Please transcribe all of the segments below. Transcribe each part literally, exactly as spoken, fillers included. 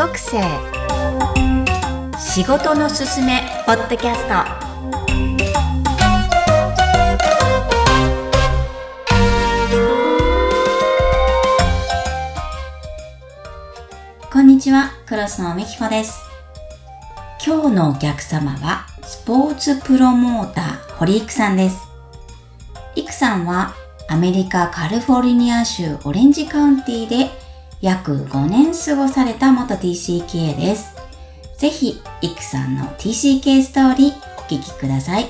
国生仕事のすすめポッドキャスト。こんにちは、クロスのみきこです。今日のお客様はスポーツプロモーター堀郁さんです。郁さんはアメリカカリフォルニア州オレンジカウンティで約ごねん過ごされた元 ティーシーケー です。ぜひ郁さんの ティーシーケー ストーリーお聞きください。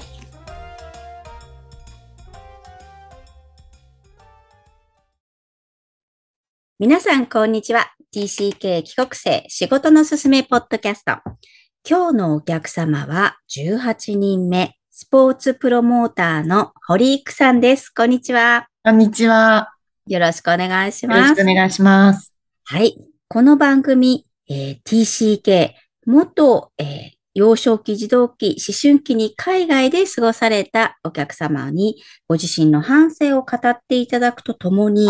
皆さんこんにちは。ティーシーケー 帰国生仕事のすすめポッドキャスト。今日のお客様はじゅうはちにんめスポーツプロモーターの堀郁さんです。こんにちは。こんにちは。よろしくお願いします。よろしくお願いします。はい、この番組、えー、ティーシーケー 元、えー、幼少期児童期思春期に海外で過ごされたお客様にご自身の反省を語っていただくとともに、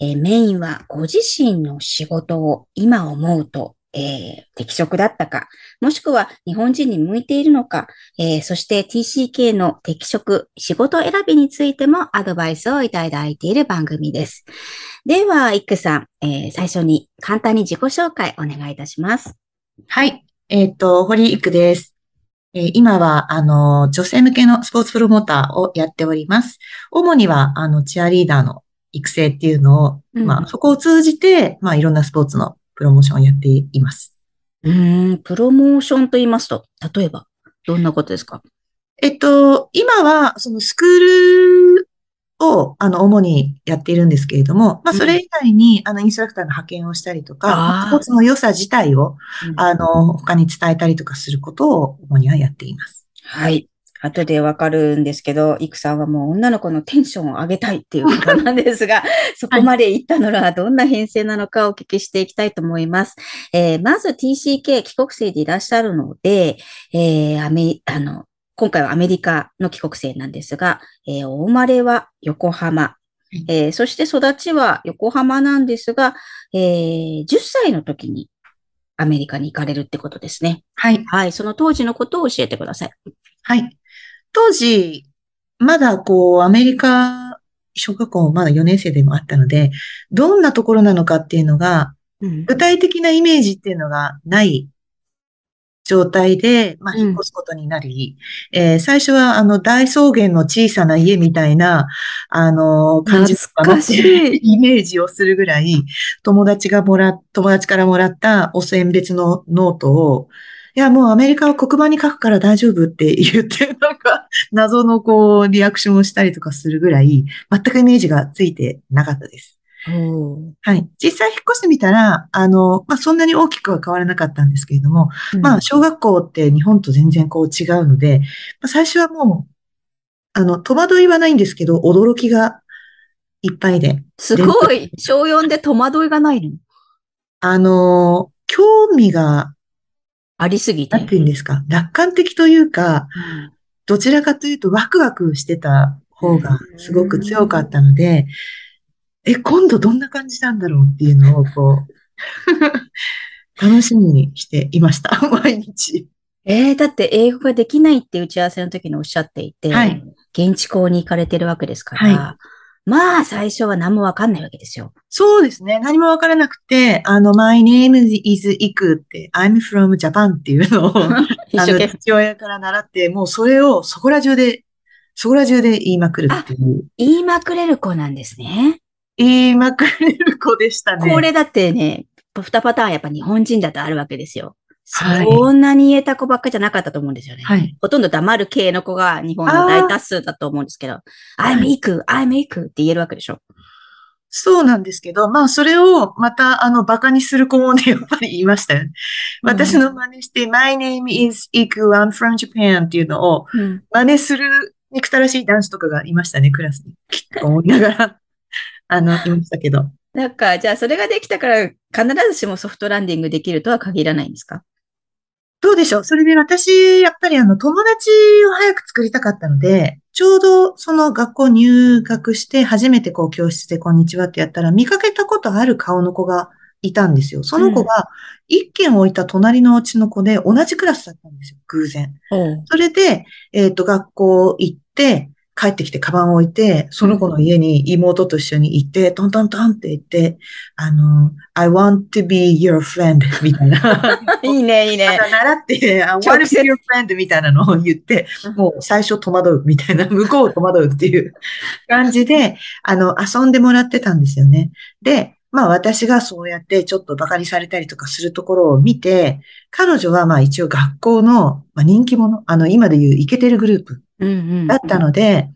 えー、メインはご自身の仕事を今思うと、えー、適職だったか、もしくは日本人に向いているのか、えー、そして ティーシーケー の適職、仕事選びについてもアドバイスをいただいている番組です。では、郁さん、えー、最初に簡単に自己紹介お願いいたします。はい、えー、っと、堀郁です。今は、あの、女性向けのスポーツプロモーターをやっております。主には、あの、チアリーダーの育成っていうのを、うん、まあ、そこを通じて、まあ、いろんなスポーツのプロモーションをやっています。うーん、プロモーションと言いますと、例えば、どんなことですか？えっと、今は、そのスクールを、あの、主にやっているんですけれども、まあ、それ以外に、うん、あの、インストラクターの派遣をしたりとか、スポーツの良さ自体を、うん、あの、他に伝えたりとかすることを、主にはやっています。はい。後でわかるんですけど、郁さんはもう女の子のテンションを上げたいっていうことなんですが、そこまで行ったのはどんな編成なのかお聞きしていきたいと思います。えー、まず ティーシーケー 帰国生でいらっしゃるので、えー、アメ、あの、今回はアメリカの帰国生なんですが、えー、お生まれは横浜、えー、そして育ちは横浜なんですが、えー、じゅっさいの時にアメリカに行かれるってことですね。はい。はい。その当時のことを教えてください。はい。当時、まだこう、アメリカ、小学校まだよねん生でもあったので、どんなところなのかっていうのが、うん、具体的なイメージっていうのがない状態で、まあ、引っ越すことになり、うん、えー、最初は、あの、大草原の小さな家みたいな、あの、感じかなっていうイメージをするぐらい、友達がもら、友達からもらったお選別のノートを、いや、もうアメリカは黒板に書くから大丈夫って言って、なんか、謎のこう、リアクションをしたりとかするぐらい、全くイメージがついてなかったです。はい。実際引っ越してみたら、あの、まあ、そんなに大きくは変わらなかったんですけれども、うん、まあ、小学校って日本と全然こう違うので、まあ、最初はもう、あの、戸惑いはないんですけど、驚きがいっぱいで。すごい！小よんで戸惑いがないの？あの、興味が、ありすぎて。なんて言うんですか。楽観的というか、うん、どちらかというとワクワクしてた方がすごく強かったので、え、今度どんな感じなんだろうっていうのをこう、楽しみにしていました、毎日。えー、だって英語ができないって打ち合わせの時におっしゃっていて、はい、現地校に行かれてるわけですから、はい、まあ、最初は何もわかんないわけですよ。そうですね。何もわからなくて、あの、my name is Iku って、I'm from Japan っていうのを、一生懸命父親から習って、もうそれをそこら中で、そこら中で言いまくるっていう。言いまくれる子なんですね。言いまくれる子でしたね。これだってね、二パターンやっぱ日本人だとあるわけですよ。そんなに言えた子ばっかりじゃなかったと思うんですよね。はい、ほとんど黙る系の子が日本の大多数だと思うんですけど、I'm Iku, I'm Iku って言えるわけでしょ。そうなんですけど、まあそれをまたあのバカにする子もね、やっぱり言いましたよね。うん、私の真似して、うん、My name is Iku, I'm from Japan っていうのを真似する憎たらしい男子とかがいましたね、クラスに。きっと思いながら、あの、いましたけど。なんか、じゃあそれができたから必ずしもソフトランディングできるとは限らないんですか？どうでしょう。それで私、やっぱりあの、友達を早く作りたかったので、ちょうどその学校入学して初めてこう教室でこんにちはってやったら見かけたことある顔の子がいたんですよ。その子が一軒置いた隣のうちの子で同じクラスだったんですよ、偶然。うん、それで、えっと、学校行って、帰ってきてカバンを置いて、その子の家に妹と一緒に行って、トントントンって言って、あの、I want to be your friend みたいな。いいね、いいね。習って、I want to be your friend みたいなのを言って、もう最初戸惑うみたいな、向こう戸惑うっていう感じで、あの、遊んでもらってたんですよね。で、まあ私がそうやってちょっと馬鹿にされたりとかするところを見て、彼女はまあ一応学校の人気者、あの今でいうイケてるグループだったので、うんうんうん、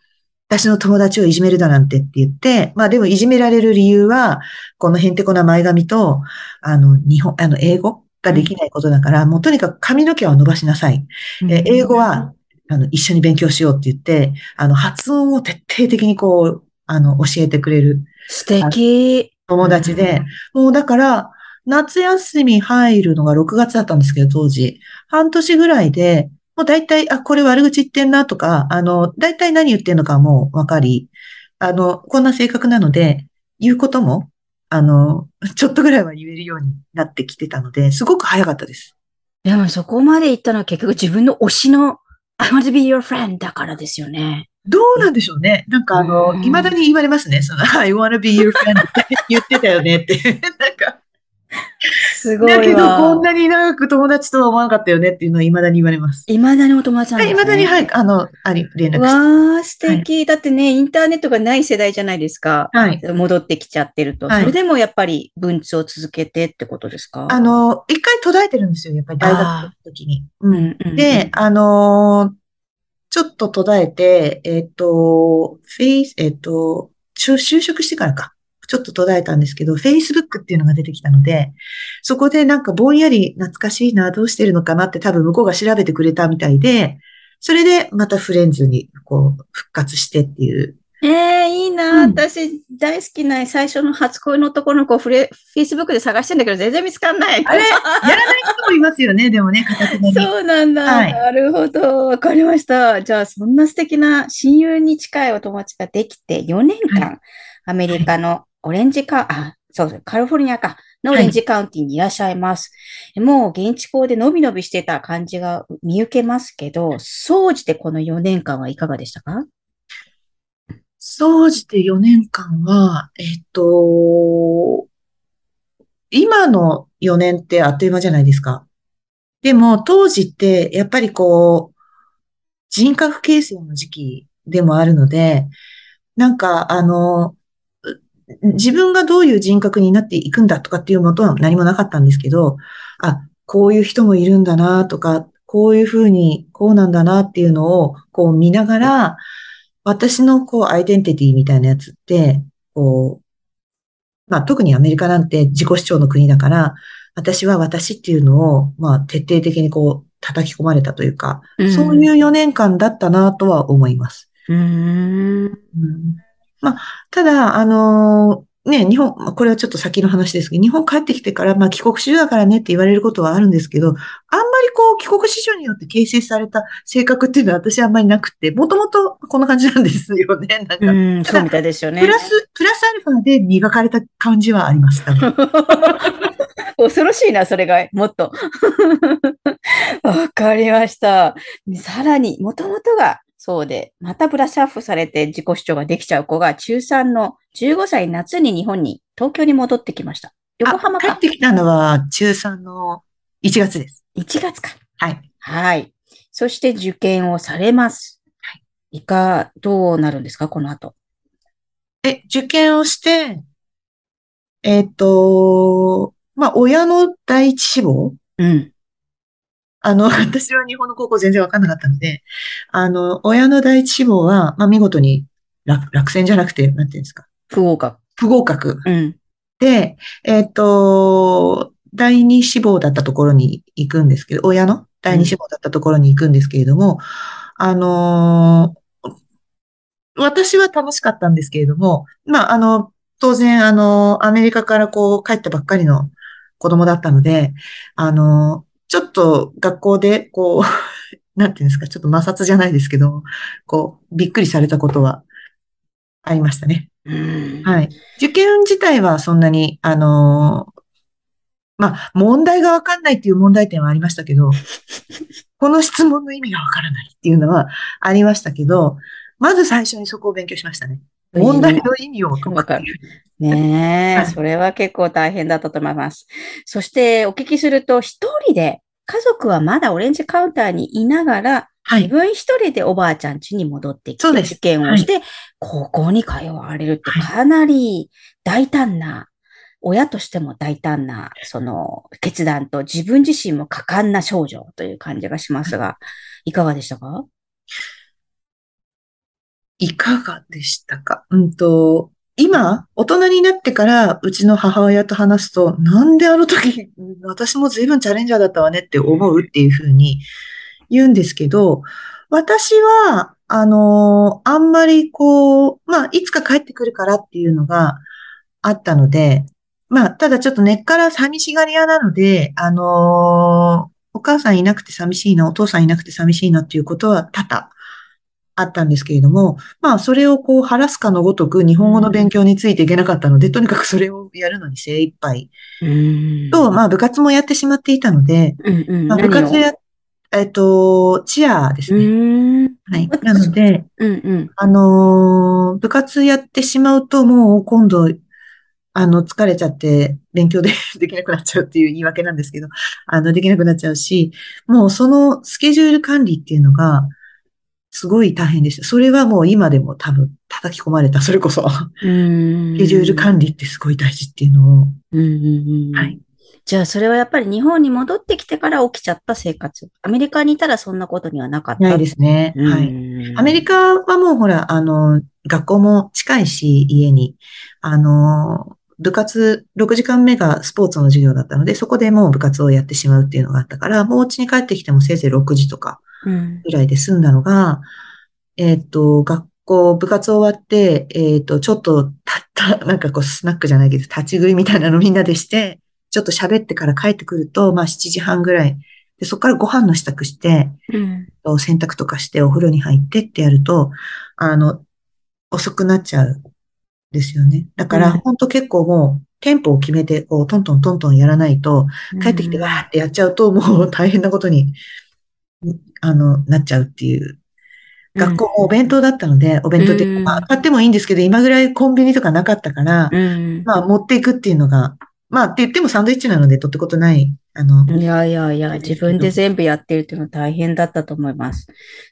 私の友達をいじめるだなんてって言って、まあでもいじめられる理由は、このへんてこな前髪と、あの日本、あの英語ができないことだから、もうとにかく髪の毛は伸ばしなさい。うんうんうん、え英語はあの一緒に勉強しようって言って、あの発音を徹底的にこう、あの教えてくれる。素敵。友達で、もうだから、夏休み入るのがろくがつだったんですけど、当時。半年ぐらいで、もう大体、あ、これ悪口言ってんなとか、あの、大体何言ってんのかもうわかり、あの、こんな性格なので、言うことも、あの、ちょっとぐらいは言えるようになってきてたので、すごく早かったです。でもそこまで言ったのは結局自分の推しの、I want to be your friend だからですよね。どうなんでしょうね。なんかあの、未だに言われますね。その、I wanna be your friend って言ってたよねって。なんか。すごいわ。だけど、こんなに長く友達とは思わなかったよねっていうのは未だに言われます。未だにお友達なんですね。未だに、はい、あの、あり、連絡して。わー、素敵、はい。だってね、インターネットがない世代じゃないですか。はい。戻ってきちゃってると。はい、それでもやっぱり文通を続けてってことですか？あの、一回途絶えてるんですよ。やっぱり大学の時に。うん、うんうん。で、あのー、ちょっと途絶えて、えっと、フェイス、えっと、就職してからか。ちょっと途絶えたんですけど、Facebook っていうのが出てきたので、そこでなんかぼんやり懐かしいな、どうしてるのかなって多分向こうが調べてくれたみたいで、それでまたフレンズにこう復活してっていう。ええー、いいな、うん、私大好きな最初の初恋の男の子をフレ、Facebook で探してんだけど全然見つかんない。あれやらない人もいますよね、でもね、片手に。そうなんだ。はい、なるほど。わかりました。じゃあ、そんな素敵な親友に近いお友達ができてよねんかん、はい、アメリカのオレンジカ、はい、あ、そうそう、カリフォルニアか、のオレンジカウンティにいらっしゃいます。はい、もう現地校でのびのびしてた感じが見受けますけど、総じてこのよねんかんはいかがでしたか？総じてよねんかんは、えっと、今のよねんってあっという間じゃないですか。でも当時ってやっぱりこう、人格形成の時期でもあるので、なんかあの、自分がどういう人格になっていくんだとかっていうことは何もなかったんですけど、あ、こういう人もいるんだなとか、こういうふうにこうなんだなっていうのをこう見ながら、私のこうアイデンティティみたいなやつって、こう、まあ特にアメリカなんて自己主張の国だから、私は私っていうのを、まあ徹底的にこう叩き込まれたというか、うん、そういうよねんかんだったなとは思います。うーんうん、まあ、ただ、あのー、ね、日本、これはちょっと先の話ですけど、日本帰ってきてから、まあ帰国子女だからねって言われることはあるんですけど、あんまりこう帰国子女によって形成された性格っていうのは私はあんまりなくて、もともとこんな感じなんですよね。なんかうんそうみたいですよね。プラス、プラスアルファで磨かれた感じはありました、ね。恐ろしいな、それが、もっと。わかりました。さらに、もともとが、そうで、またブラッシュアップされて自己主張ができちゃう子が中さんのじゅうごさい夏に日本に、東京に戻ってきました。横浜か。帰ってきたのは中さんのいちがつです。いちがつか。はい。はい。そして受験をされます。はい。いか、どうなるんですか、この後。え、受験をして、えっと、まあ、親の第一志望？うん。あの、私は日本の高校全然わかんなかったので、あの、親の第一志望は、まあ、見事に落、落選じゃなくて、なんていうんですか。不合格。不合格。うん。で、えっと、第二志望だったところに行くんですけど、親の第二志望だったところに行くんですけれども、うん、あのー、私は楽しかったんですけれども、まあ、あの、当然、あの、アメリカからこう帰ったばっかりの子供だったので、あのー、ちょっと学校で、こう、なんていうんですか、ちょっと摩擦じゃないですけど、こう、びっくりされたことはありましたね。うんはい。受験自体はそんなに、あの、まあ、問題がわかんないっていう問題点はありましたけど、この質問の意味がわからないっていうのはありましたけど、まず最初にそこを勉強しましたね。問題の意味を解く。ねえ、それは結構大変だったと思います。そしてお聞きすると、一人で、家族はまだオレンジカウンターにいながら、はい、自分一人でおばあちゃん家に戻ってきて受験をして、はい、高校に通われるってかなり大胆な、はい、親としても大胆なその決断と自分自身も果敢な少女という感じがしますが、いかがでしたか？いかがでしたか？うんと、今、大人になってから、うちの母親と話すと、なんであの時、私も随分チャレンジャーだったわねって思うっていうふうに言うんですけど、私は、あの、あんまりこう、まあ、いつか帰ってくるからっていうのがあったので、まあ、ただちょっと根っから寂しがり屋なので、あの、お母さんいなくて寂しいな、お父さんいなくて寂しいなっていうことは多々あったんですけれども、まあそれをこう晴らすかのごとく日本語の勉強についていけなかったので、うん、とにかくそれをやるのに精一杯、うん、と、まあ部活もやってしまっていたので、うんうん、まあ、部活や、えっと、チアですね。うん、はい。なので、うんうん、あのー、部活やってしまうともう今度、あの、疲れちゃって勉強でできなくなっちゃうっていう言い訳なんですけど、あの、できなくなっちゃうし、もうそのスケジュール管理っていうのが、すごい大変でした。それはもう今でも多分叩き込まれた、それこそ。うーん。スケジュール管理ってすごい大事っていうのを。うんうんうん、はい。じゃあそれはやっぱり日本に戻ってきてから起きちゃった生活。アメリカにいたらそんなことにはなかった。ないですね。はい。アメリカはもうほら、あの、学校も近いし、家に。あの、部活、ろくじかんめがスポーツの授業だったので、そこでもう部活をやってしまうっていうのがあったから、もうお家に帰ってきてもせいぜいろくじとか。ぐらいで済んだのが、うん、えっと、学校、部活終わって、えっと、ちょっと、たった、なんかこう、スナックじゃないけど、立ち食いみたいなのみんなでして、ちょっと喋ってから帰ってくると、まあ、しちじはんぐらい。で、そこからご飯の支度して、うん、洗濯とかしてお風呂に入ってってやると、あの、遅くなっちゃうんですよね。だから、本当結構もう、テンポを決めて、こう、トントントントンやらないと、帰ってきてわーってやっちゃうと、もう大変なことに、あの、なっちゃうっていう。学校もお弁当だったので、うん、お弁当って、まあ、買ってもいいんですけど、今ぐらいコンビニとかなかったから、うん、まあ、持っていくっていうのが、まあ、って言ってもサンドイッチなので、とってことない。あの。いやいやいや、自分で全部やってるっていうのは大変だったと思います。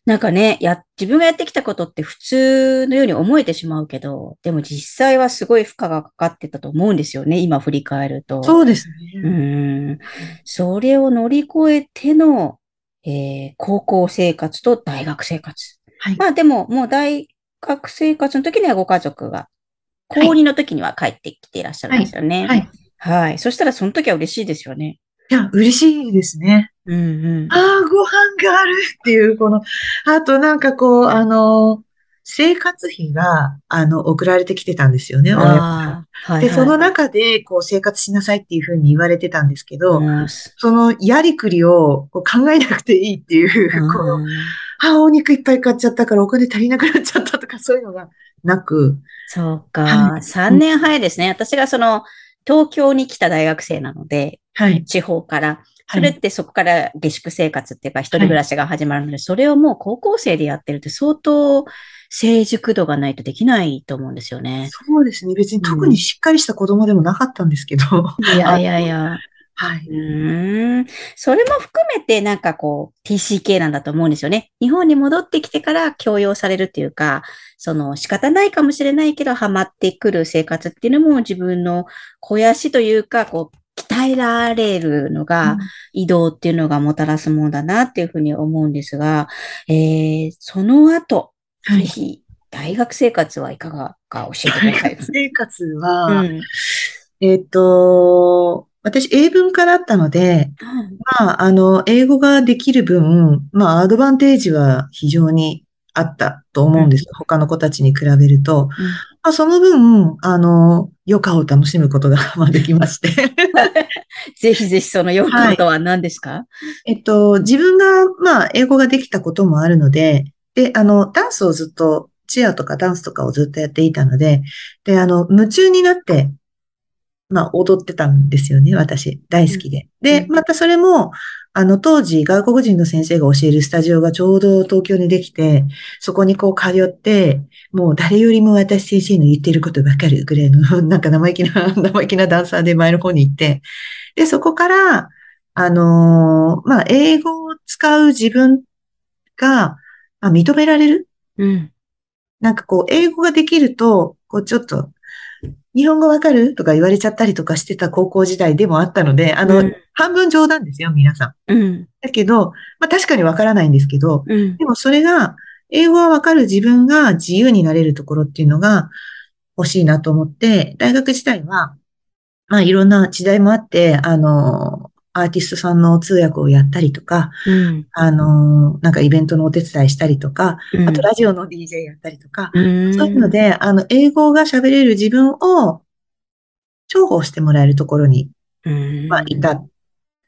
なんかね、や、自分がやってきたことって普通のように思えてしまうけど、でも実際はすごい負荷がかかってたと思うんですよね、今振り返ると。そうですね。うん。それを乗り越えての、えー、高校生活と大学生活。はい、まあでも、もう大学生活の時にはご家族が、高にの時には帰ってきていらっしゃるんですよね。はい。はい。はい、そしたらその時は嬉しいですよね。いや、嬉しいですね。うんうん。ああ、ご飯があるっていう、この、あとなんかこう、あの、生活費が、あの、送られてきてたんですよね、親が。はいはい、で、その中で、こう、生活しなさいっていうふうに言われてたんですけど、うん、そのやりくりをこう考えなくていいっていう、うん、この、あ、お肉いっぱい買っちゃったからお金足りなくなっちゃったとか、そういうのがなく。そうか。はい、さんねん早いですね。私がその、東京に来た大学生なので、はい、地方から。それってそこから下宿生活っていうか一人暮らしが始まるので、はい、それをもう高校生でやってるって相当成熟度がないとできないと思うんですよね。そうですね。別に特にしっかりした子供でもなかったんですけど。うん、いやいやいや。はい。うーん。それも含めてなんかこう ティーシーケー なんだと思うんですよね。日本に戻ってきてから強要されるっていうか、その仕方ないかもしれないけどハマってくる生活っていうのも自分の肥やしというか、こう、鍛えられるのが、移動っていうのがもたらすものだなっていうふうに思うんですが、えー、その後、はい、ぜひ、大学生活はいかがか教えてください。大学生活は、うん、えっと、私、英文科だったので、うん、まあ、あの、英語ができる分、まあ、アドバンテージは非常にあったと思うんです。うん、他の子たちに比べると。うん、まあ、その分、あの、余暇を楽しむことができまして。ぜひぜひその余暇とは何ですか？はい、えっと、自分が、まあ、英語ができたこともあるので、で、あの、ダンスをずっと、チアとかダンスとかをずっとやっていたので、で、あの、夢中になって、まあ、踊ってたんですよね、私。大好きで。で、またそれも、あの、当時、外国人の先生が教えるスタジオがちょうど東京にできて、そこにこう通って、もう誰よりも私先生の言ってることばかりぐらいの、なんか生意気な、生意気なダンサーで前の方に行って、で、そこから、あのー、まあ、英語を使う自分が、まあ、認められる。うん。なんかこう、英語ができると、こう、ちょっと、日本語わかるとか言われちゃったりとかしてた高校時代でもあったので、あの、うん、半分冗談ですよ、皆さん。うん、だけど、まあ確かにわからないんですけど、うん、でもそれが、英語はわかる自分が自由になれるところっていうのが欲しいなと思って、大学時代は、まあいろんな時代もあって、あの、アーティストさんの通訳をやったりとか、うん、あの、なんかイベントのお手伝いしたりとか、うん、あとラジオの ディージェー やったりとか、うん、そういうので、あの、英語が喋れる自分を重宝してもらえるところに、うん、まあ、いた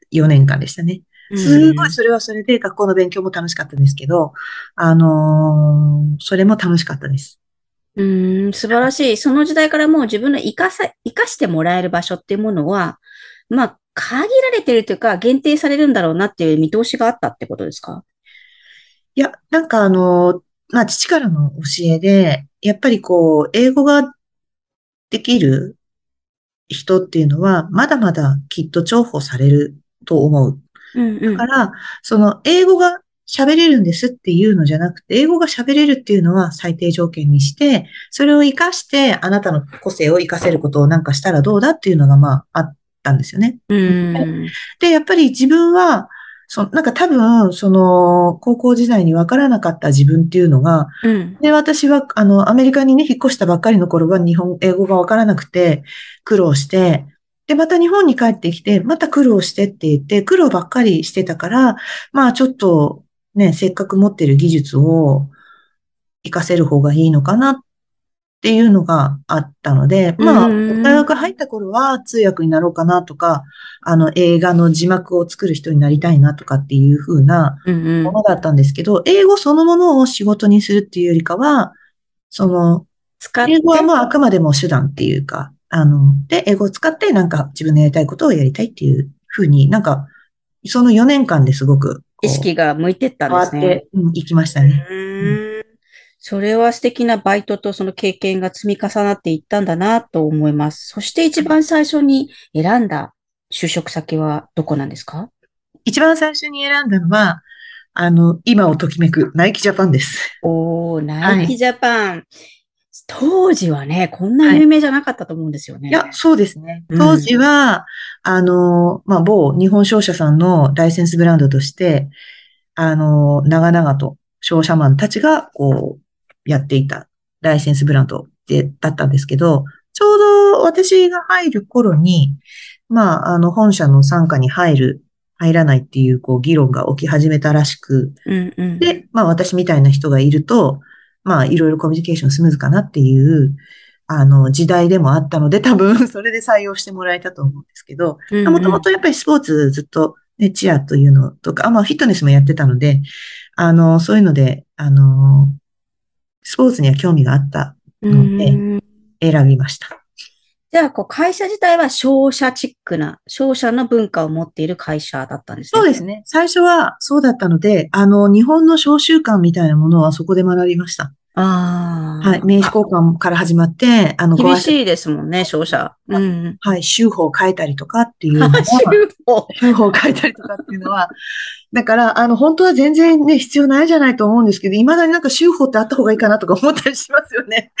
よねんかんでしたね。すごい、それはそれで学校の勉強も楽しかったんですけど、あのー、それも楽しかったです。うん、素晴らしい。その時代からもう自分の生かさ、生かしてもらえる場所っていうものは、まあ、限られてるというか、限定されるんだろうなっていう見通しがあったってことですか？いや、なんかあの、まあ、父からの教えで、やっぱりこう、英語ができる人っていうのは、まだまだきっと重宝されると思う。うんうん、だから、その、英語が喋れるんですっていうのじゃなくて、英語が喋れるっていうのは最低条件にして、それを活かして、あなたの個性を活かせることをなんかしたらどうだっていうのが、まあ、あって、たんですよね。うん。で、やっぱり自分は、そなんか多分、その、高校時代に分からなかった自分っていうのが、うん、で、私は、あの、アメリカにね、引っ越したばっかりの頃は、日本、英語が分からなくて、苦労して、で、また日本に帰ってきて、また苦労してって言って、苦労ばっかりしてたから、まあ、ちょっと、ね、せっかく持ってる技術を、活かせる方がいいのかな、っていうのがあったので、まあ、大学入った頃は通訳になろうかなとか、あの、映画の字幕を作る人になりたいなとかっていう風なものだったんですけど、うんうん、英語そのものを仕事にするっていうよりかは、その、使って英語はまああくまでも手段っていうか、あの、で、英語を使ってなんか自分のやりたいことをやりたいっていう風になんか、そのよねんかんですごく意識が向いてったんですね。変わって、うん、いきましたね。うんそれは素敵なバイトとその経験が積み重なっていったんだなと思います。そして一番最初に選んだ就職先はどこなんですか？一番最初に選んだのは、あの、今をときめくナイキジャパンです。おー、ナイキジャパン。はい、当時はね、こんな有名じゃなかったと思うんですよね。はい、いや、そうですね。当時は、うん、あの、まあ、某日本商社さんのライセンスブランドとして、あの、長々と商社マンたちが、こう、やっていたライセンスブランドでだったんですけど、ちょうど私が入る頃に、まあ、あの、本社の傘下に入る、入らないっていう、こう、議論が起き始めたらしく、うんうん、で、まあ、私みたいな人がいると、まあ、いろいろコミュニケーションスムーズかなっていう、あの、時代でもあったので、多分、それで採用してもらえたと思うんですけど、もともとやっぱりスポーツずっと、ね、チアというのとか、まあ、フィットネスもやってたので、あの、そういうので、あの、スポーツには興味があったので、選びました。じゃあ、こう、会社自体は商社チックな、商社の文化を持っている会社だったんですね。そうですね。最初はそうだったので、あの、日本の商習慣みたいなものはそこで学びました。ああ。はい。名刺交換から始まって、あの、厳しいですもんね、商社。うん。はい。州法を変えたりとかっていうのは。州法。州法を変えたりとかっていうのは。だから、あの、本当は全然ね、必要ないじゃないと思うんですけど、未だになんか州法ってあった方がいいかなとか思ったりしますよね。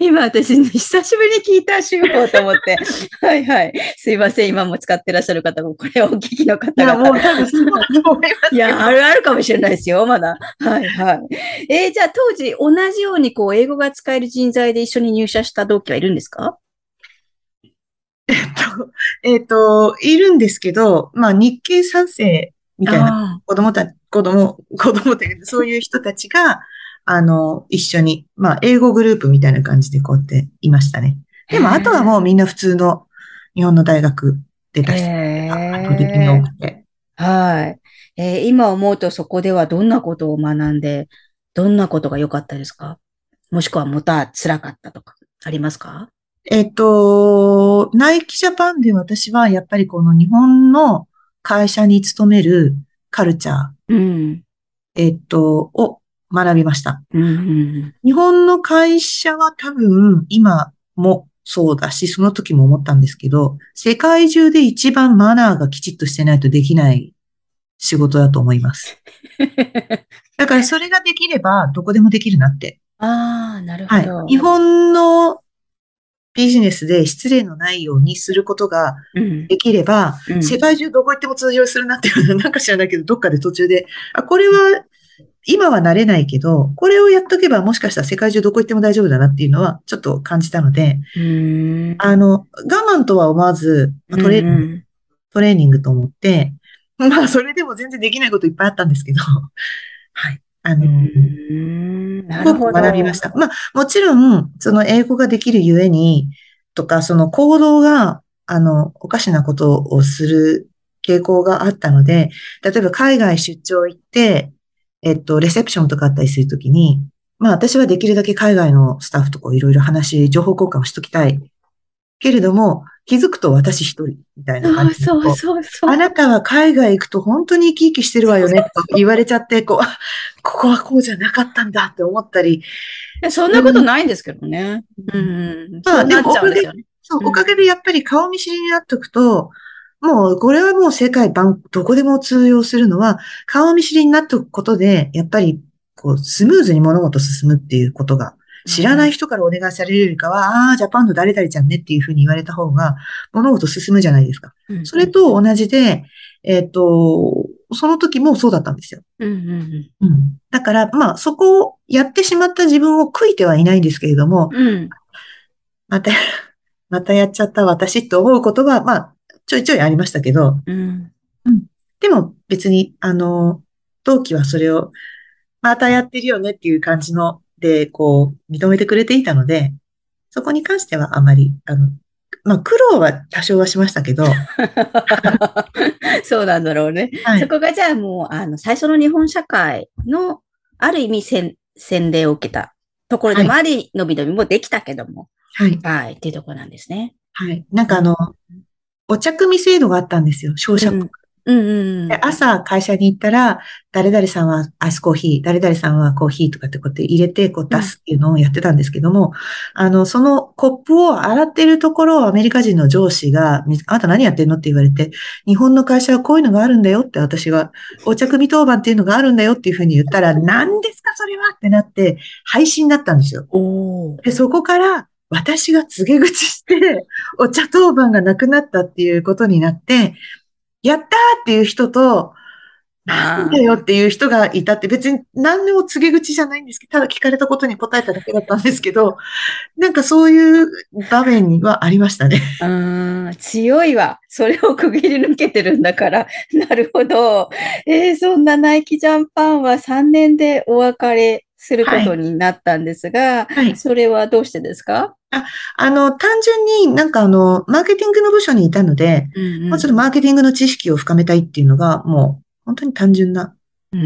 今私、久しぶりに聞いた州法と思って。はいはい。すいません。今も使ってらっしゃる方も、これをお聞きの方々。いや、もう多分そうだと思います。いや、あるあるかもしれないですよ、まだ。はいはい。えー、じゃあ当時、同じようにこう、英語が使える人材で一緒に入社した同期はいるんですか？えっと、えっと、いるんですけど、まあ、日系三世みたいな子供たち、子供、子供ってそういう人たちが、あの、一緒に、まあ、英語グループみたいな感じでこうやっていましたね。でも、あとはもうみんな普通の日本の大学出た人が圧倒的に多くて。はい。えー、今思うとそこではどんなことを学んで、どんなことが良かったですか？もしくはまた辛かったとか、ありますか？えっと、ナイキジャパンで私はやっぱりこの日本の会社に勤めるカルチャー、うん、えっと、を学びました、うんうん。日本の会社は多分今もそうだし、その時も思ったんですけど、世界中で一番マナーがきちっとしてないとできない仕事だと思います。だからそれができればどこでもできるなって。ああ、なるほど。はい。日本のビジネスで失礼のないようにすることができれば、うんうん、世界中どこ行っても通用するなっていうのはなんか知らないけど、どっかで途中で、あ、これは今は慣れないけど、これをやっとけばもしかしたら世界中どこ行っても大丈夫だなっていうのはちょっと感じたので、うーん、あの、我慢とは思わずトレーニング、うんうん、トレーニングと思って、まあそれでも全然できないこといっぱいあったんですけど、はい。あの、学びました。まあ、もちろん、その英語ができるゆえに、とか、その行動が、あの、おかしなことをする傾向があったので、例えば海外出張行って、えっと、レセプションとかあったりするときに、まあ、私はできるだけ海外のスタッフとこういろいろ話、情報交換をしときたい。けれども、気づくと私一人みたいな感じで。そうそうそう。あなたは海外行くと本当に生き生きしてるわよねと言われちゃって、こう、ここはこうじゃなかったんだって思ったり。そんなことないんですけどね。うん。まあ、でもおかげで、そう、おかげでやっぱり顔見知りになっておくと、もう、これはもう世界版、どこでも通用するのは、顔見知りになっておくことで、やっぱり、こう、スムーズに物事進むっていうことが。知らない人からお願いされるよりかは、ああ、ジャパンの誰々ちゃんねっていうふうに言われた方が、物事進むじゃないですか。うんうん、それと同じで、えっと、その時もそうだったんですよ。うんうんうんうん、だから、まあ、そこをやってしまった自分を悔いてはいないんですけれども、うん、また、またやっちゃった私って思うことは、まあ、ちょいちょいありましたけど、うんうん、でも別に、あの、同期はそれを、またやってるよねっていう感じの、で、こう、認めてくれていたので、そこに関してはあまり、あの、まあ、苦労は多少はしましたけど。そうなんだろうね、はい。そこがじゃあもう、あの、最初の日本社会の、ある意味せん、洗礼を受けたところでもあり、はい、のびのびもできたけども。はい。はい。っていうところなんですね。はい。なんかあの、お茶組制度があったんですよ、商社組。うんうん、で朝会社に行ったら、誰々さんはアイスコーヒー、誰々さんはコーヒーとかってこうやって入れてこう出すっていうのをやってたんですけども、うん、あの、そのコップを洗ってるところをアメリカ人の上司が、あなた何やってんのって言われて、日本の会社はこういうのがあるんだよって私が、お茶組当番っていうのがあるんだよっていうふうに言ったら、何ですかそれはってなって、配信だったんですよ。おー。で、そこから、私が告げ口して、お茶当番がなくなったっていうことになって、やったーっていう人と、なんだよっていう人がいたって、別に何でも告げ口じゃないんですけど、ただ聞かれたことに答えただけだったんですけど、なんかそういう場面にはありましたね。あ、強いわ。それをくぐり抜けてるんだから。なるほど。えー、そんなナイキジャパンはさんねんでお別れすることになったんですが、はいはい、それはどうしてですか？あ、あの、単純になんかあの、マーケティングの部署にいたので、うんうん、もうちょっとマーケティングの知識を深めたいっていうのが、もう本当に単純な理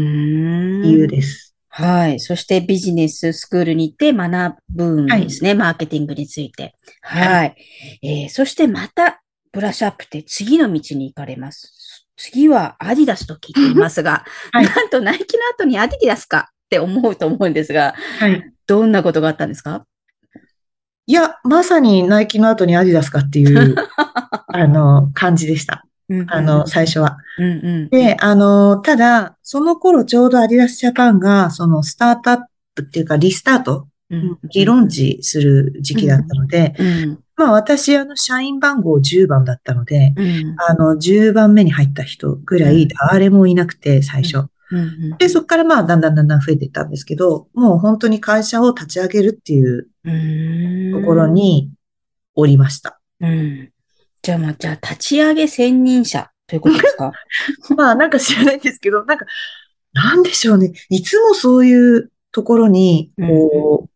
由です。はい。そしてビジネススクールに行って学ぶんですね、はい、マーケティングについて。はい。えー、そしてまたブラッシュアップって次の道に行かれます。次はアディダスと聞いていますが、はい、なんとナイキの後にアディダスかって思うと思うんですが、はい、どんなことがあったんですか？いや、まさにナイキの後にアディダスかっていう、あの、感じでした。あの、最初は、うんうん。で、あの、ただ、その頃ちょうどアディダスジャパンが、そのスタートアップっていうかリスタート、リローンチする時期だったので、うんうん、まあ私、あの、社員番号じゅうばんだったので、うん、あの、じゅうばんめに入った人ぐらい、誰もいなくて、最初。うんうんうん、で、そこからまあ、だんだんだんだん増えていったんですけど、もう本当に会社を立ち上げるっていうところにおりました。うん、じゃあまあ、じゃあ立ち上げ専任者ということですか？まあ、なんか知らないんですけど、なんか、なんでしょうね。いつもそういうところに、こう、うん、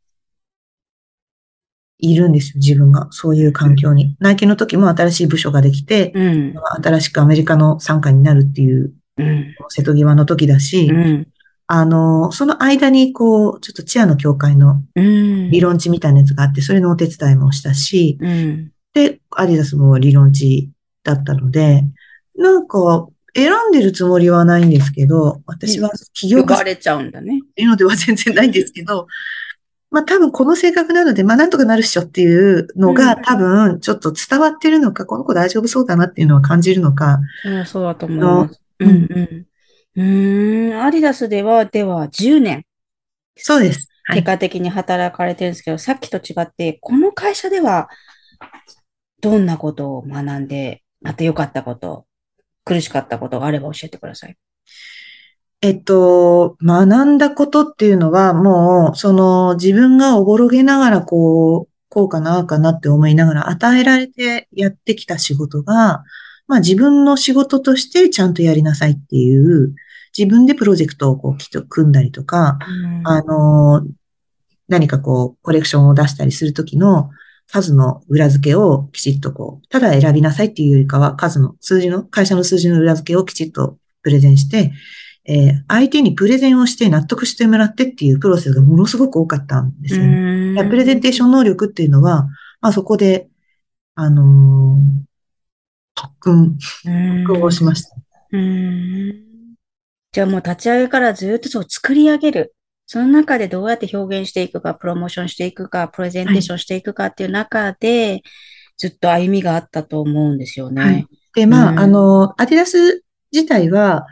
いるんですよ、自分が。そういう環境に。うん、ナイキの時も新しい部署ができて、うん、新しくアメリカの傘下になるっていう、うん、瀬戸際の時だし、うん、あの、その間にこう、ちょっとチアの教会の理論地みたいなやつがあって、それのお手伝いもしたし、うん、で、アディダスも理論地だったので、なんか、選んでるつもりはないんですけど、私は起業家れちゃうんだね。っていうのでは全然ないんですけど、まあ多分この性格なので、まあなんとかなるっしょっていうのが、うん、多分ちょっと伝わってるのか、この子大丈夫そうだなっていうのは感じるのか。うん、そうだと思います。うんうん。うん、アディダスでは、ではじゅうねん。そうです。はい、結果的に働かれてるんですけど、さっきと違って、この会社ではどんなことを学んで、また良かったこと、苦しかったことがあれば教えてください。えっと、学んだことっていうのは、もう、その、自分がおぼろげながら、こう、こうかな、かなって思いながら、与えられてやってきた仕事が、まあ自分の仕事としてちゃんとやりなさいっていう、自分でプロジェクトをこう、きっと組んだりとか、うん、あの、何かこう、コレクションを出したりするときの、数の裏付けをきちっとこう、ただ選びなさいっていうよりかは、数の、数字の、会社の数字の裏付けをきちっとプレゼンして、えー、相手にプレゼンをして納得してもらってっていうプロセスがものすごく多かったんですよね。プレゼンテーション能力っていうのは、まあそこで、あのー、特訓、特訓をしました。うーん。じゃあもう立ち上げからずっとそう作り上げる。その中でどうやって表現していくか、プロモーションしていくか、プレゼンテーションしていくかっていう中で、はい、ずっと歩みがあったと思うんですよね。はい、で、まあ、うん、あの、アディダス自体は、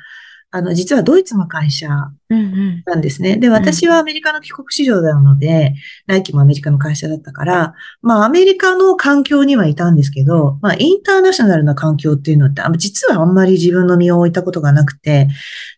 あの、実はドイツの会社なんですね。うんうん、で、私はアメリカの帰国市場なので、来期もアメリカの会社だったから、まあ、アメリカの環境にはいたんですけど、まあ、インターナショナルな環境っていうのって、実はあんまり自分の身を置いたことがなくて、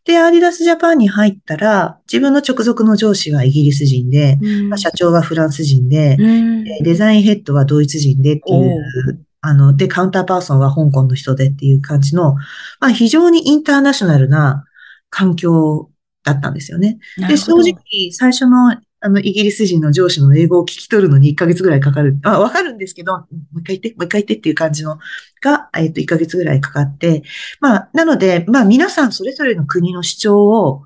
で、アディダスジャパンに入ったら、自分の直属の上司がイギリス人で、うんまあ、社長がフランス人で、うん、デザインヘッドはドイツ人でっていう、あの、で、カウンターパーソンは香港の人でっていう感じの、まあ、非常にインターナショナルな環境だったんですよね。で、正直、最初の、あの、イギリス人の上司の英語を聞き取るのにいっかげつぐらいかかる。あ、わかるんですけど、もう一回言って、もう一回言ってっていう感じのが、えっと、いっかげつぐらいかかって。まあ、なので、まあ、皆さんそれぞれの国の主張を、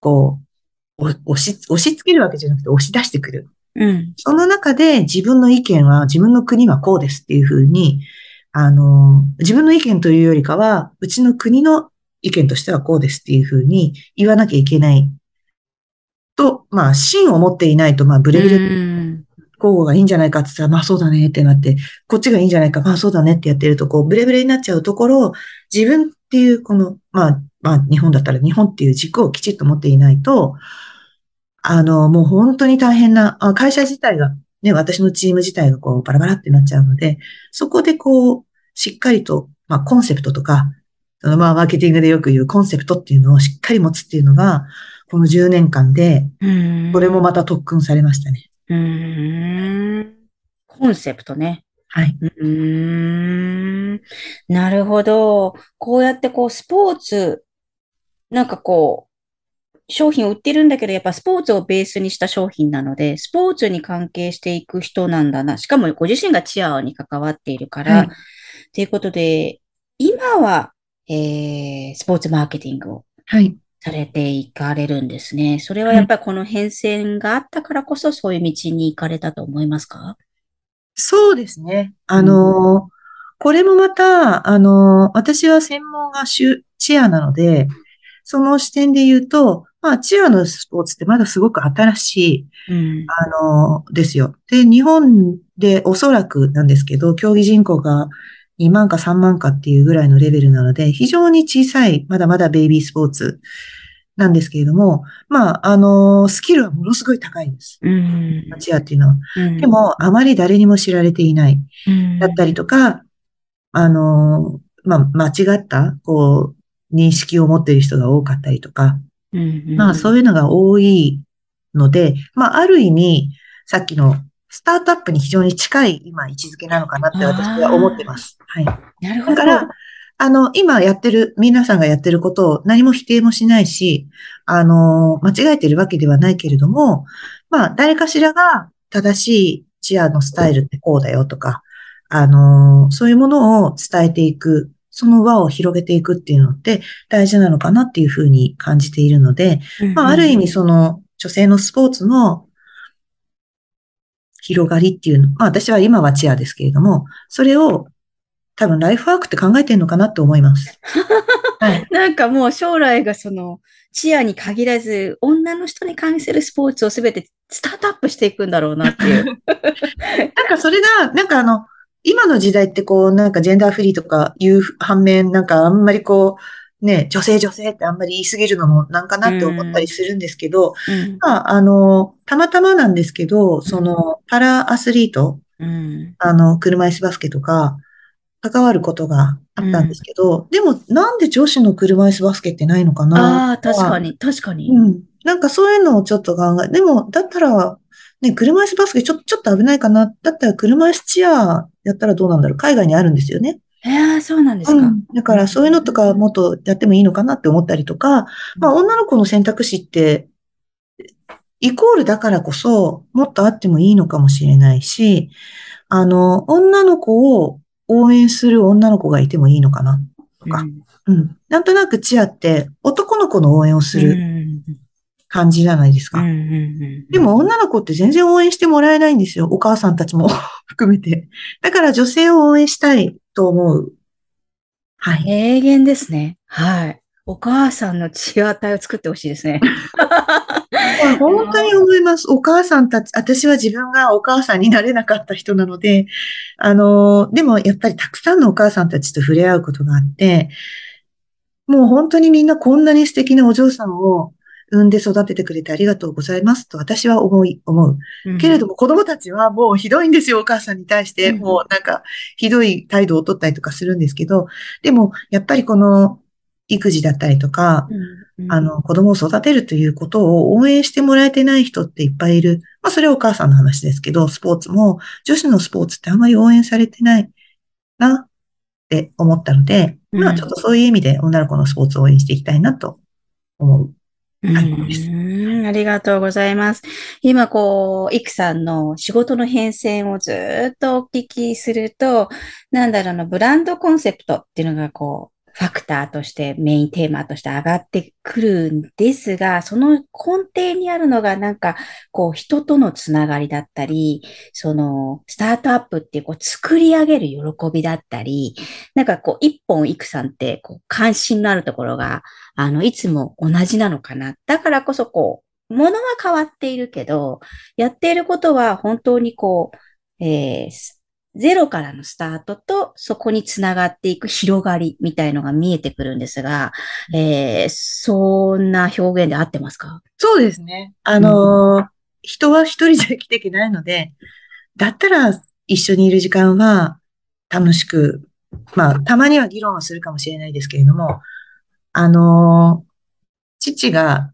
こう、押し、押し付けるわけじゃなくて、押し出してくる。うん。その中で、自分の意見は、自分の国はこうですっていうふうに、あの、自分の意見というよりかは、うちの国の意見としてはこうですっていうふうに言わなきゃいけない。と、まあ、芯を持っていないと、まあ、ブレブレ、交互がいいんじゃないかって言ったら、まあそうだねってなって、こっちがいいんじゃないか、まあそうだねってやってると、こう、ブレブレになっちゃうところを、自分っていう、この、まあ、まあ、日本だったら日本っていう軸をきちっと持っていないと、あの、もう本当に大変な、会社自体が、ね、私のチーム自体がこう、バラバラってなっちゃうので、そこでこう、しっかりと、まあ、コンセプトとか、まあ、マーケティングでよく言うコンセプトっていうのをしっかり持つっていうのが、このじゅうねんかんで、これもまた特訓されましたね。うーん。コンセプトね。はい。うーん。なるほど。こうやってこう、スポーツ、なんかこう、商品を売ってるんだけど、やっぱスポーツをベースにした商品なので、スポーツに関係していく人なんだな。しかもご自身がチアに関わっているから、はい、ということで、今は、えー、スポーツマーケティングをされていかれるんですね。はい、それはやっぱりこの変遷があったからこそそういう道に行かれたと思いますか？そうですね。あの、うん、これもまた、あの、私は専門がチアなので、その視点で言うと、まあ、チアのスポーツってまだすごく新しい、うん、あの、ですよ。で、日本でおそらくなんですけど、競技人口がにまんかさんまんかっていうぐらいのレベルなので、非常に小さい、まだまだベイビースポーツなんですけれども、まあ、あの、スキルはものすごい高いんです。うん、チアっていうのは。うん、でも、あまり誰にも知られていない。うん、だったりとか、あの、まあ、間違った、こう、認識を持っている人が多かったりとか、うんうん、まあ、そういうのが多いので、まあ、ある意味、さっきの、スタートアップに非常に近い今位置づけなのかなって私は思ってます。はい。なるほど。だから、あの、今やってる、皆さんがやってることを何も否定もしないし、あの、間違えてるわけではないけれども、まあ、誰かしらが正しいチアのスタイルってこうだよとか、あの、そういうものを伝えていく。その輪を広げていくっていうのって大事なのかなっていうふうに感じているので、まあ、ある意味その女性のスポーツの広がりっていうの、まあ私は今はチアですけれども、それを多分ライフワークって考えてるのかなと思います。はい、なんかもう将来がそのチアに限らず女の人に関するスポーツをすべてスタートアップしていくんだろうなっていう。なんかそれが、なんかあの、今の時代ってこうなんかジェンダーフリーとかいう反面、なんかあんまりこうね、女性女性ってあんまり言い過ぎるのもなんかなって思ったりするんですけど、うん、まああの、たまたまなんですけど、そのパラアスリート、うん、あの、車椅子バスケとか、関わることがあったんですけど、うん、でもなんで女子の車椅子バスケってないのかな。ああ、確かに、確かに。うん。なんかそういうのをちょっと考え、でも、だったら、ね、車椅子バスケちょっと、ちょっと危ないかな。だったら車椅子チアやったらどうなんだろう。海外にあるんですよね。ええ、そうなんですか、うん。だからそういうのとかもっとやってもいいのかなって思ったりとか、うん、まあ女の子の選択肢って、イコールだからこそ、もっとあってもいいのかもしれないし、あの、女の子を応援する女の子がいてもいいのかなとか、うんうん、なんとなくチアって男の子の応援をする感じじゃないですか、うんうんうん、でも女の子って全然応援してもらえないんですよ、お母さんたちも含めて。だから女性を応援したいと思う、はい、名言ですね。はい、お母さんのチア隊を作ってほしいですね。本当に思います。お母さんたち、私は自分がお母さんになれなかった人なので、あの、でもやっぱりたくさんのお母さんたちと触れ合うことがあって、もう本当にみんなこんなに素敵なお嬢さんを産んで育ててくれてありがとうございますと私は思い、思う。うん、けれども子供たちはもうひどいんですよ、お母さんに対して。もうなんかひどい態度を取ったりとかするんですけど、でもやっぱりこの育児だったりとか、うんあの、子供を育てるということを応援してもらえてない人っていっぱいいる。まあ、それはお母さんの話ですけど、スポーツも、女子のスポーツってあんまり応援されてないなって思ったので、うん、まあ、ちょっとそういう意味で女の子のスポーツを応援していきたいなと思う。うん、ありがとうございます。今こう、いくさんの仕事の変遷をずっとお聞きすると、なんだろうな、ブランドコンセプトっていうのがこう、ファクターとしてメインテーマとして上がってくるんですが、その根底にあるのがなんかこう人とのつながりだったり、そのスタートアップっていうこう作り上げる喜びだったり、なんかこう一本いくさんってこう関心のあるところが、あの、いつも同じなのかな。だからこそこう、ものは変わっているけど、やっていることは本当にこう、えーゼロからのスタートと、そこにつながっていく広がりみたいのが見えてくるんですが、えー、そんな表現で合ってますか？そうですね。あのーうん、人は一人じゃ生きていけないので、だったら一緒にいる時間は楽しく、まあ、たまには議論はするかもしれないですけれども、あのー、父が、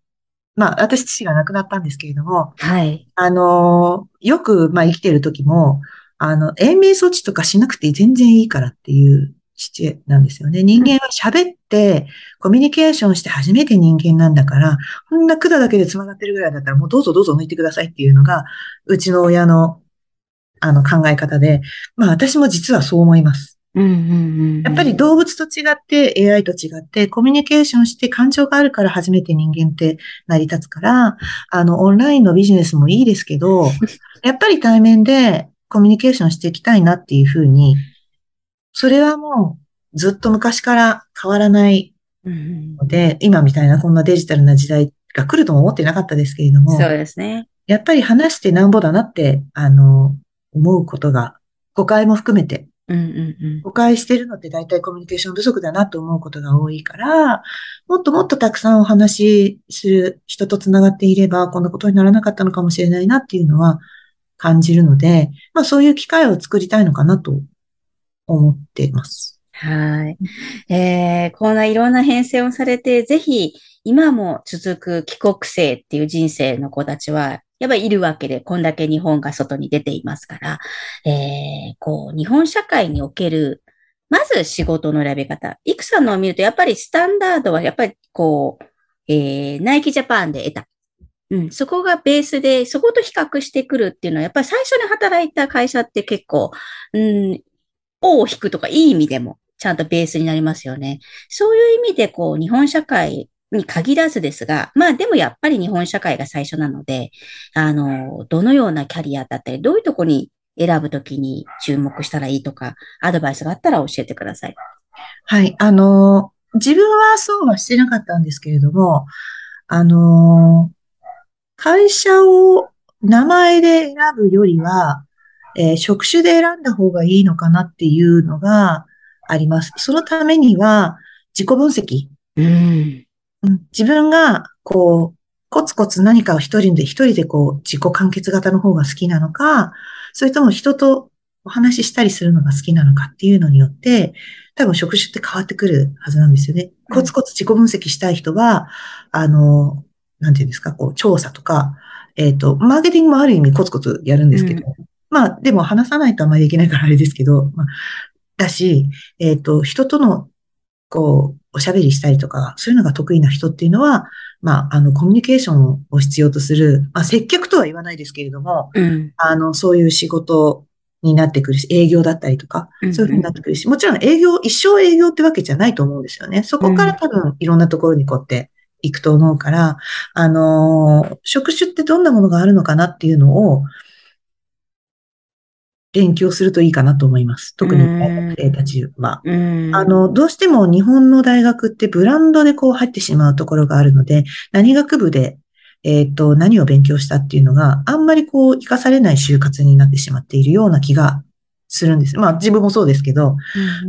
まあ、私父が亡くなったんですけれども、はい。あのー、よく、まあ、生きてる時も、あの、延命措置とかしなくて全然いいからっていう父なんですよね。人間は喋って、コミュニケーションして初めて人間なんだから、こんな管だけで繋がってるぐらいだったらもうどうぞどうぞ抜いてくださいっていうのが、うちの親の、あの考え方で、まあ私も実はそう思います。うんうんうんうん、やっぱり動物と違って、エーアイ と違って、コミュニケーションして感情があるから初めて人間って成り立つから、あの、オンラインのビジネスもいいですけど、やっぱり対面で、コミュニケーションしていきたいなっていうふうに、それはもうずっと昔から変わらないので、うん、今みたいなこんなデジタルな時代が来るとも思ってなかったですけれども、そうですね。やっぱり話してなんぼだなって、あの、思うことが、誤解も含めて、うんうんうん、誤解してるのって大体コミュニケーション不足だなと思うことが多いから、もっともっとたくさんお話しする人とつながっていれば、こんなことにならなかったのかもしれないなっていうのは、感じるので、まあそういう機会を作りたいのかなと思っています。はい。えー、こんないろんな変遷をされて、ぜひ今も続く帰国生っていう人生の子たちは、やっぱりいるわけで、こんだけ日本が外に出ていますから、えー、こう、日本社会における、まず仕事の選び方。いくさんのを見ると、やっぱりスタンダードは、やっぱりこう、えー、ナイキジャパンで得た。うん、そこがベースで、そこと比較してくるっていうのは、やっぱり最初に働いた会社って結構、うん、尾を引くとか、いい意味でも、ちゃんとベースになりますよね。そういう意味で、こう、日本社会に限らずですが、まあでもやっぱり日本社会が最初なので、あの、どのようなキャリアだったり、どういうとこに選ぶときに注目したらいいとか、アドバイスがあったら教えてください。はい、あの、自分はそうはしてなかったんですけれども、あの、会社を名前で選ぶよりは、えー、職種で選んだ方がいいのかなっていうのがあります。そのためには自己分析。うん、自分がこうコツコツ何かを一人で一人でこう自己完結型の方が好きなのか、それとも人とお話ししたりするのが好きなのかっていうのによって、多分職種って変わってくるはずなんですよね。コツコツ自己分析したい人は、あの、なんていうんですか、こう調査とか、えっと、マーケティングもある意味コツコツやるんですけど、うん、まあ、でも話さないとあまりできないからあれですけど、まあ、だし、えっと、人との、こう、おしゃべりしたりとか、そういうのが得意な人っていうのは、まあ、あの、コミュニケーションを必要とする、まあ、接客とは言わないですけれども、うん、あの、そういう仕事になってくるし、営業だったりとか、そういうふうになってくるし、うんうん、もちろん営業、一生営業ってわけじゃないと思うんですよね。そこから多分、いろんなところにこうやって、いくと思うから、あのー、職種ってどんなものがあるのかなっていうのを勉強するといいかなと思います。特に大学生たちは。あの、どうしても日本の大学ってブランドでこう入ってしまうところがあるので、何学部で、えっと、何を勉強したっていうのがあんまりこう活かされない就活になってしまっているような気がするんです。まあ自分もそうですけど、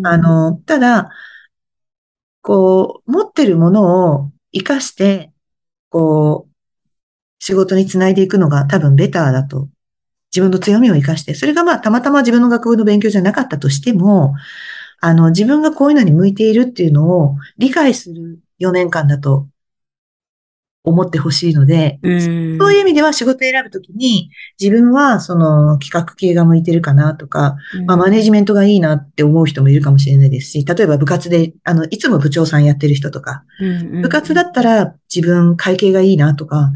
あの、ただ、こう、持ってるものを生かして、こう、仕事につないでいくのが多分ベターだと。自分の強みを生かして。それがまあ、たまたま自分の学部の勉強じゃなかったとしても、あの、自分がこういうのに向いているっていうのを理解するよねんかんだと思ってほしいので、そういう意味では仕事選ぶときに、自分はその企画系が向いてるかなとか、まあ、マネジメントがいいなって思う人もいるかもしれないですし、例えば部活で、あの、いつも部長さんやってる人とか、部活だったら自分会計がいいなとか、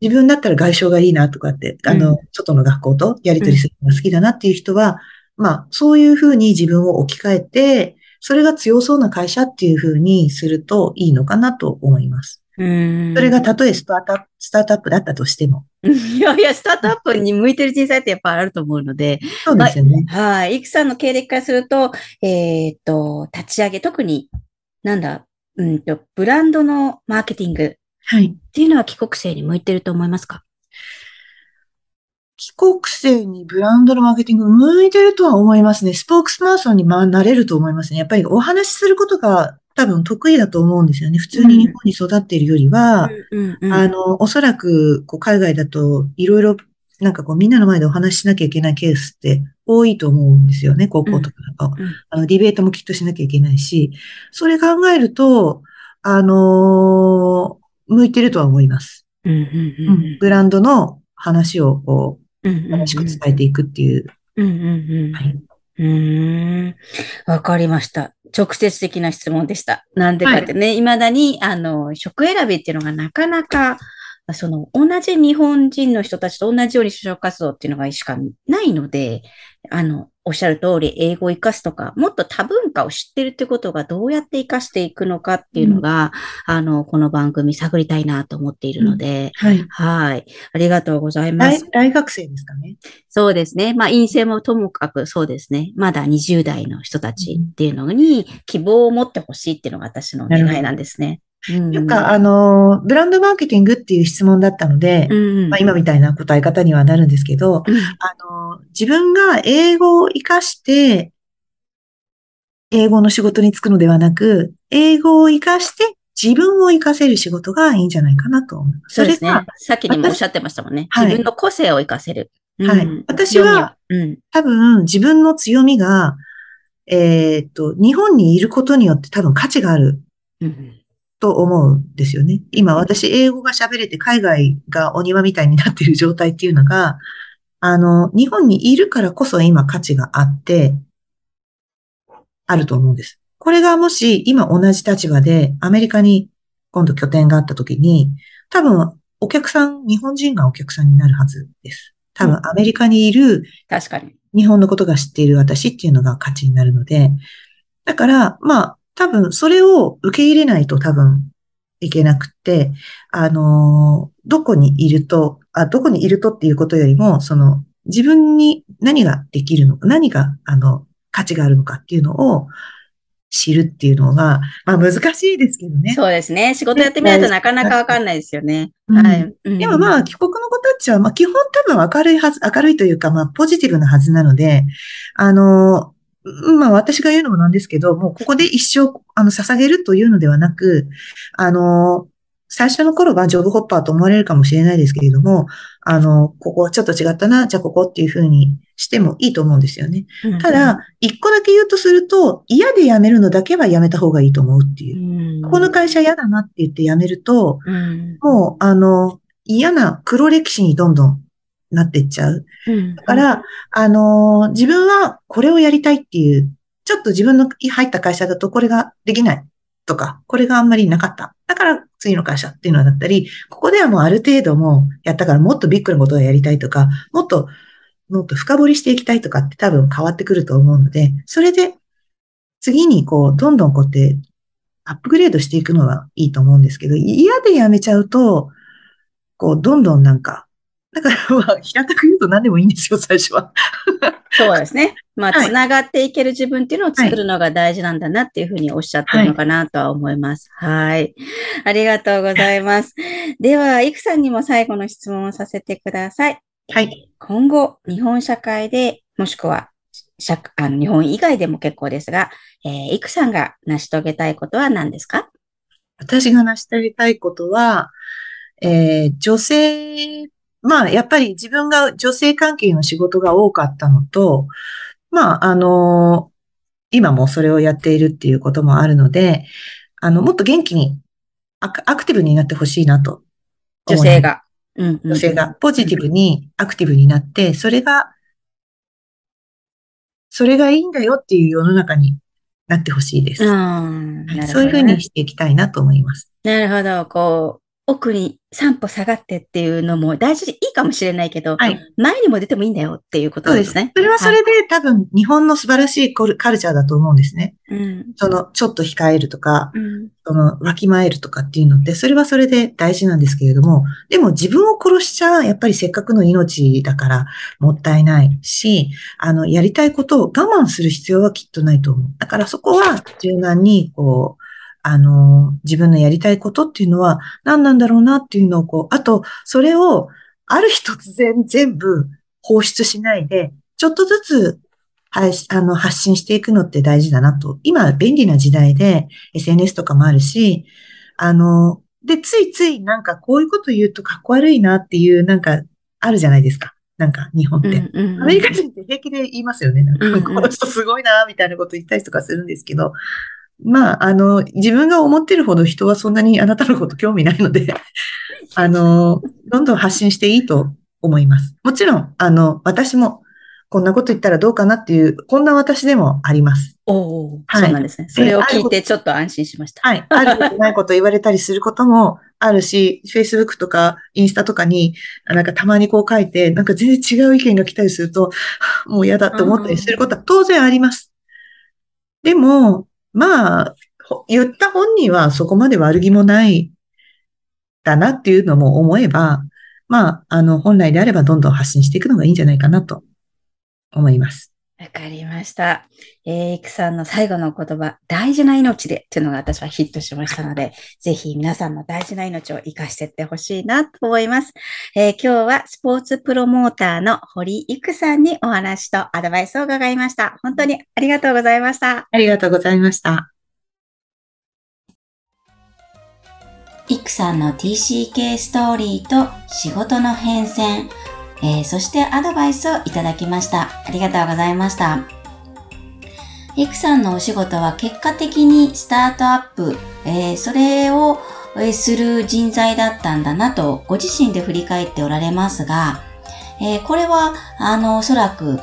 自分だったら外商がいいなとかって、あの、外の学校とやり取りするのが好きだなっていう人は、まあ、そういうふうに自分を置き換えて、それが強そうな会社っていうふうにするといいのかなと思います。うん、それがたとえスタートアップ、スタートアップだったとしても。いやいや、スタートアップに向いてる人材ってやっぱあると思うので。そうですよね。まあ、はい。いくさんの経歴からすると、えー、っと、立ち上げ、特に、なんだ、うんと、ブランドのマーケティング。はい。っていうのは帰国生に向いてると思いますか？帰国生にブランドのマーケティング向いてるとは思いますね。スポークスパーソンになれると思いますね。やっぱりお話しすることが、多分得意だと思うんですよね。普通に日本に育っているよりは、うんうんうん、あの、おそらく、こう、海外だと、いろいろ、なんかこう、みんなの前でお話ししなきゃいけないケースって多いと思うんですよね。高校とかだと。うんうん、あのディベートもきっとしなきゃいけないし、それ考えると、あのー、向いてるとは思います。うんうんうんうん、ブランドの話を、こう、楽しく伝えていくっていう。うんうんうん、はい、うーん、わかりました。直接的な質問でした。なんでかってね、はい、未だに、あの、職選びっていうのがなかなか、その、同じ日本人の人たちと同じように就職活動っていうのがしかないので、あの、おっしゃる通り、英語を活かすとか、もっと多文化を知ってるってことがどうやって活かしていくのかっていうのが、うん、あの、この番組探りたいなと思っているので、うん、はい。はい。ありがとうございます。大学生ですかね。そうですね。まあ、院生もともかく、そうですね。まだにじゅう代の人たちっていうのに希望を持ってほしいっていうのが私の願いなんですね。なんか、あの、ブランドマーケティングっていう質問だったので、うんうん、まあ、今みたいな答え方にはなるんですけど、うん、あの、自分が英語を活かして、英語の仕事に就くのではなく、英語を活かして自分を活かせる仕事がいいんじゃないかなと思います。そうですね。さっきにもおっしゃってましたもんね。はい、自分の個性を活かせる。はい。うん、私は、うん、多分自分の強みが、えーっと、日本にいることによって多分価値がある。うん、と思うんですよね。今私英語が喋れて海外がお庭みたいになっている状態っていうのが、あの、日本にいるからこそ今価値があって、あると思うんです。これがもし今同じ立場でアメリカに今度拠点があった時に、多分お客さん、日本人がお客さんになるはずです。多分アメリカにいる、確かに日本のことが知っている私っていうのが価値になるので、だから、まあ、多分、それを受け入れないと多分、いけなくて、あの、どこにいると、あ、どこにいるとっていうことよりも、その、自分に何ができるのか、何が、あの、価値があるのかっていうのを知るっていうのが、まあ難しいですけどね。そうですね。仕事やってみないとなかなかわかんないですよね。うん、はい。でもまあ、帰国の子たちは、まあ基本多分明るいはず、明るいというか、まあポジティブなはずなので、あの、まあ私が言うのもなんですけど、もうここで一生、あの、捧げるというのではなく、あの、最初の頃はジョブホッパーと思われるかもしれないですけれども、あの、ここはちょっと違ったな、じゃあここっていうふうにしてもいいと思うんですよね。うん、ただ、一個だけ言うとすると、嫌で辞めるのだけは辞めた方がいいと思うっていう。うん、ここの会社嫌だなって言って辞めると、うん、もう、あの、嫌な黒歴史にどんどんなってっちゃう。うん、だから、あの、自分はこれをやりたいっていう、ちょっと自分の入った会社だとこれができないとか、これがあんまりなかった。だから、次の会社っていうのだったり、ここではもうある程度もうやったからもっとビッグなことをやりたいとか、もっと、もっと深掘りしていきたいとかって多分変わってくると思うので、それで次にこう、どんどんこうやってアップグレードしていくのはいいと思うんですけど、嫌でやめちゃうと、こう、どんどんなんか、だから、平たく言うと何でもいいんですよ、最初は。そうですね。まあ、つながっていける自分っていうのを作るのが大事なんだなっていうふうにおっしゃってるのかなとは思います。はい。はい、ありがとうございます。では、いくさんにも最後の質問をさせてください。はい。今後、日本社会で、もしくは、社あの日本以外でも結構ですが、えー、いくさんが成し遂げたいことは何ですか？私が成し遂げたいことは、えー、女性、まあ、やっぱり自分が女性関係の仕事が多かったのと、まあ、あの、今もそれをやっているっていうこともあるので、あの、もっと元気に、アク、アクティブになってほしいなと。女性が。うんうん、女性がポジティブに、アクティブになって、それが、それがいいんだよっていう世の中になってほしいです。うん、なるほどね。そういうふうにしていきたいなと思います。なるほど、こう。奥に三歩下がってっていうのも大事でいいかもしれないけど、はい、前にも出てもいいんだよっていうことですね。そうです。それはそれで、はい、多分日本の素晴らしいカルチャーだと思うんですね。うん、そのちょっと控えるとか、うん、そのわきまえるとかっていうのって、それはそれで大事なんですけれども、でも自分を殺しちゃやっぱりせっかくの命だからもったいないし、あの、やりたいことを我慢する必要はきっとないと思う。だからそこは柔軟にこう、あの、自分のやりたいことっていうのは何なんだろうなっていうのをこう、あと、それをある日突然全部放出しないで、ちょっとずつ、はい、あの、発信していくのって大事だなと。今、便利な時代で エスエヌエス とかもあるし、あの、で、ついついなんかこういうこと言うとかっこ悪いなっていうなんかあるじゃないですか。なんか、日本って。うんうんうん、アメリカ人って平気で言いますよね。なんか、うんうん、この人すごいな、みたいなこと言ったりとかするんですけど、まあ、あの、自分が思ってるほど人はそんなにあなたのこと興味ないので、あの、どんどん発信していいと思います。もちろん、あの、私もこんなこと言ったらどうかなっていう、こんな私でもあります。おお、はい、そうなんですね。それを聞いてちょっと安心しました。はい。あることないこと言われたりすることもあるし、Facebook とかインスタとかになんかたまにこう書いて、なんか全然違う意見が来たりすると、もう嫌だと思ったりすることは当然あります。でも、まあ、言った本人はそこまで悪気もないだなっていうのも思えば、まあ、あの、本来であればどんどん発信していくのがいいんじゃないかなと思います。わかりました。えー、いくさんの最後の言葉、大事な命でっていうのが私はヒットしましたので、ぜひ皆さんも大事な命を生かしていってほしいなと思います。えー、今日はスポーツプロモーターの堀郁さんにお話とアドバイスを伺いました。本当にありがとうございました。ありがとうございました。いくさんの ティーシーケー ストーリーと仕事の変遷、えー、そしてアドバイスをいただきました。ありがとうございました。いくさんのお仕事は結果的にスタートアップ、えー、それをする人材だったんだなとご自身で振り返っておられますが、えー、これはあのおそらく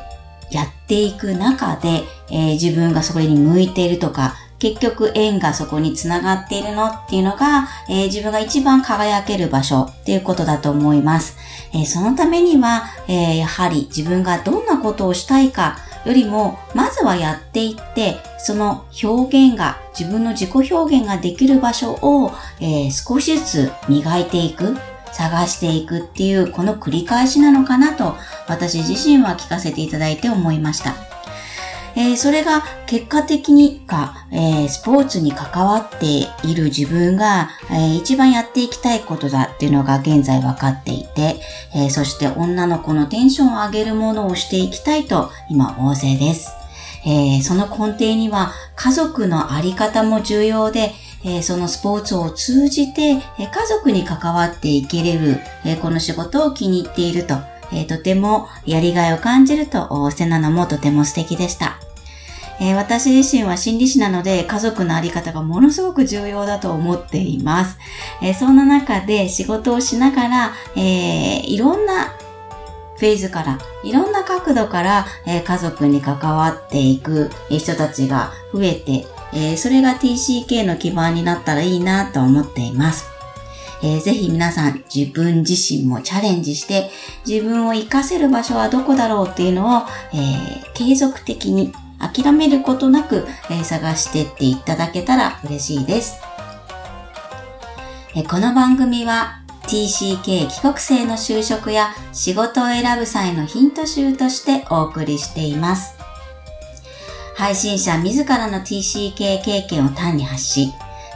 やっていく中で、えー、自分がそこに向いているとか、結局縁がそこにつながっているのっていうのが、えー、自分が一番輝ける場所っていうことだと思います。えー、そのためには、えー、やはり自分がどんなことをしたいか、よりも、まずはやっていって、その表現が、自分の自己表現ができる場所を、えー、少しずつ磨いていく、探していくっていう、この繰り返しなのかなと、私自身は聞かせていただいて思いました。えー、それが結果的にか、えー、スポーツに関わっている自分が、えー、一番やっていきたいことだっていうのが現在分かっていて、えー、そして女の子のテンションを上げるものをしていきたいと今大勢です。えー、その根底には家族のあり方も重要で、えー、そのスポーツを通じて、えー、家族に関わっていけれる、えー、この仕事を気に入っていると、えー、とてもやりがいを感じると、セナナもとても素敵でした。えー、私自身は心理師なので家族のあり方がものすごく重要だと思っています。えー、そんな中で仕事をしながら、えー、いろんなフェーズから、いろんな角度から、えー、家族に関わっていく人たちが増えて、えー、それが ティーシーケー の基盤になったらいいなと思っています。えー、ぜひ皆さん自分自身もチャレンジして自分を活かせる場所はどこだろうっていうのを、えー、継続的に諦めることなく、えー、探してっていただけたら嬉しいです。えー、この番組は ティーシーケー 帰国生の就職や仕事を選ぶ際のヒント集としてお送りしています。配信者自らの ティーシーケー 経験を単に発し、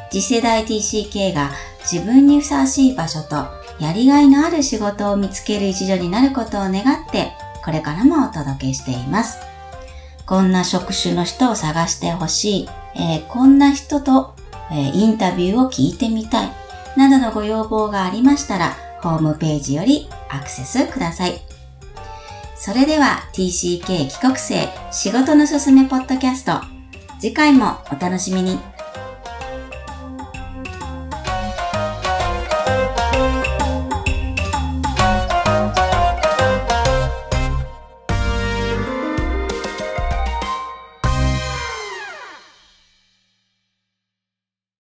次世代 ティーシーケー が自分にふさわしい場所とやりがいのある仕事を見つける一助になることを願ってこれからもお届けしています。こんな職種の人を探してほしい、えー、こんな人と、えー、インタビューを聞いてみたいなどのご要望がありましたらホームページよりアクセスください。それでは ティーシーケー 帰国生仕事のすすめポッドキャスト次回もお楽しみに。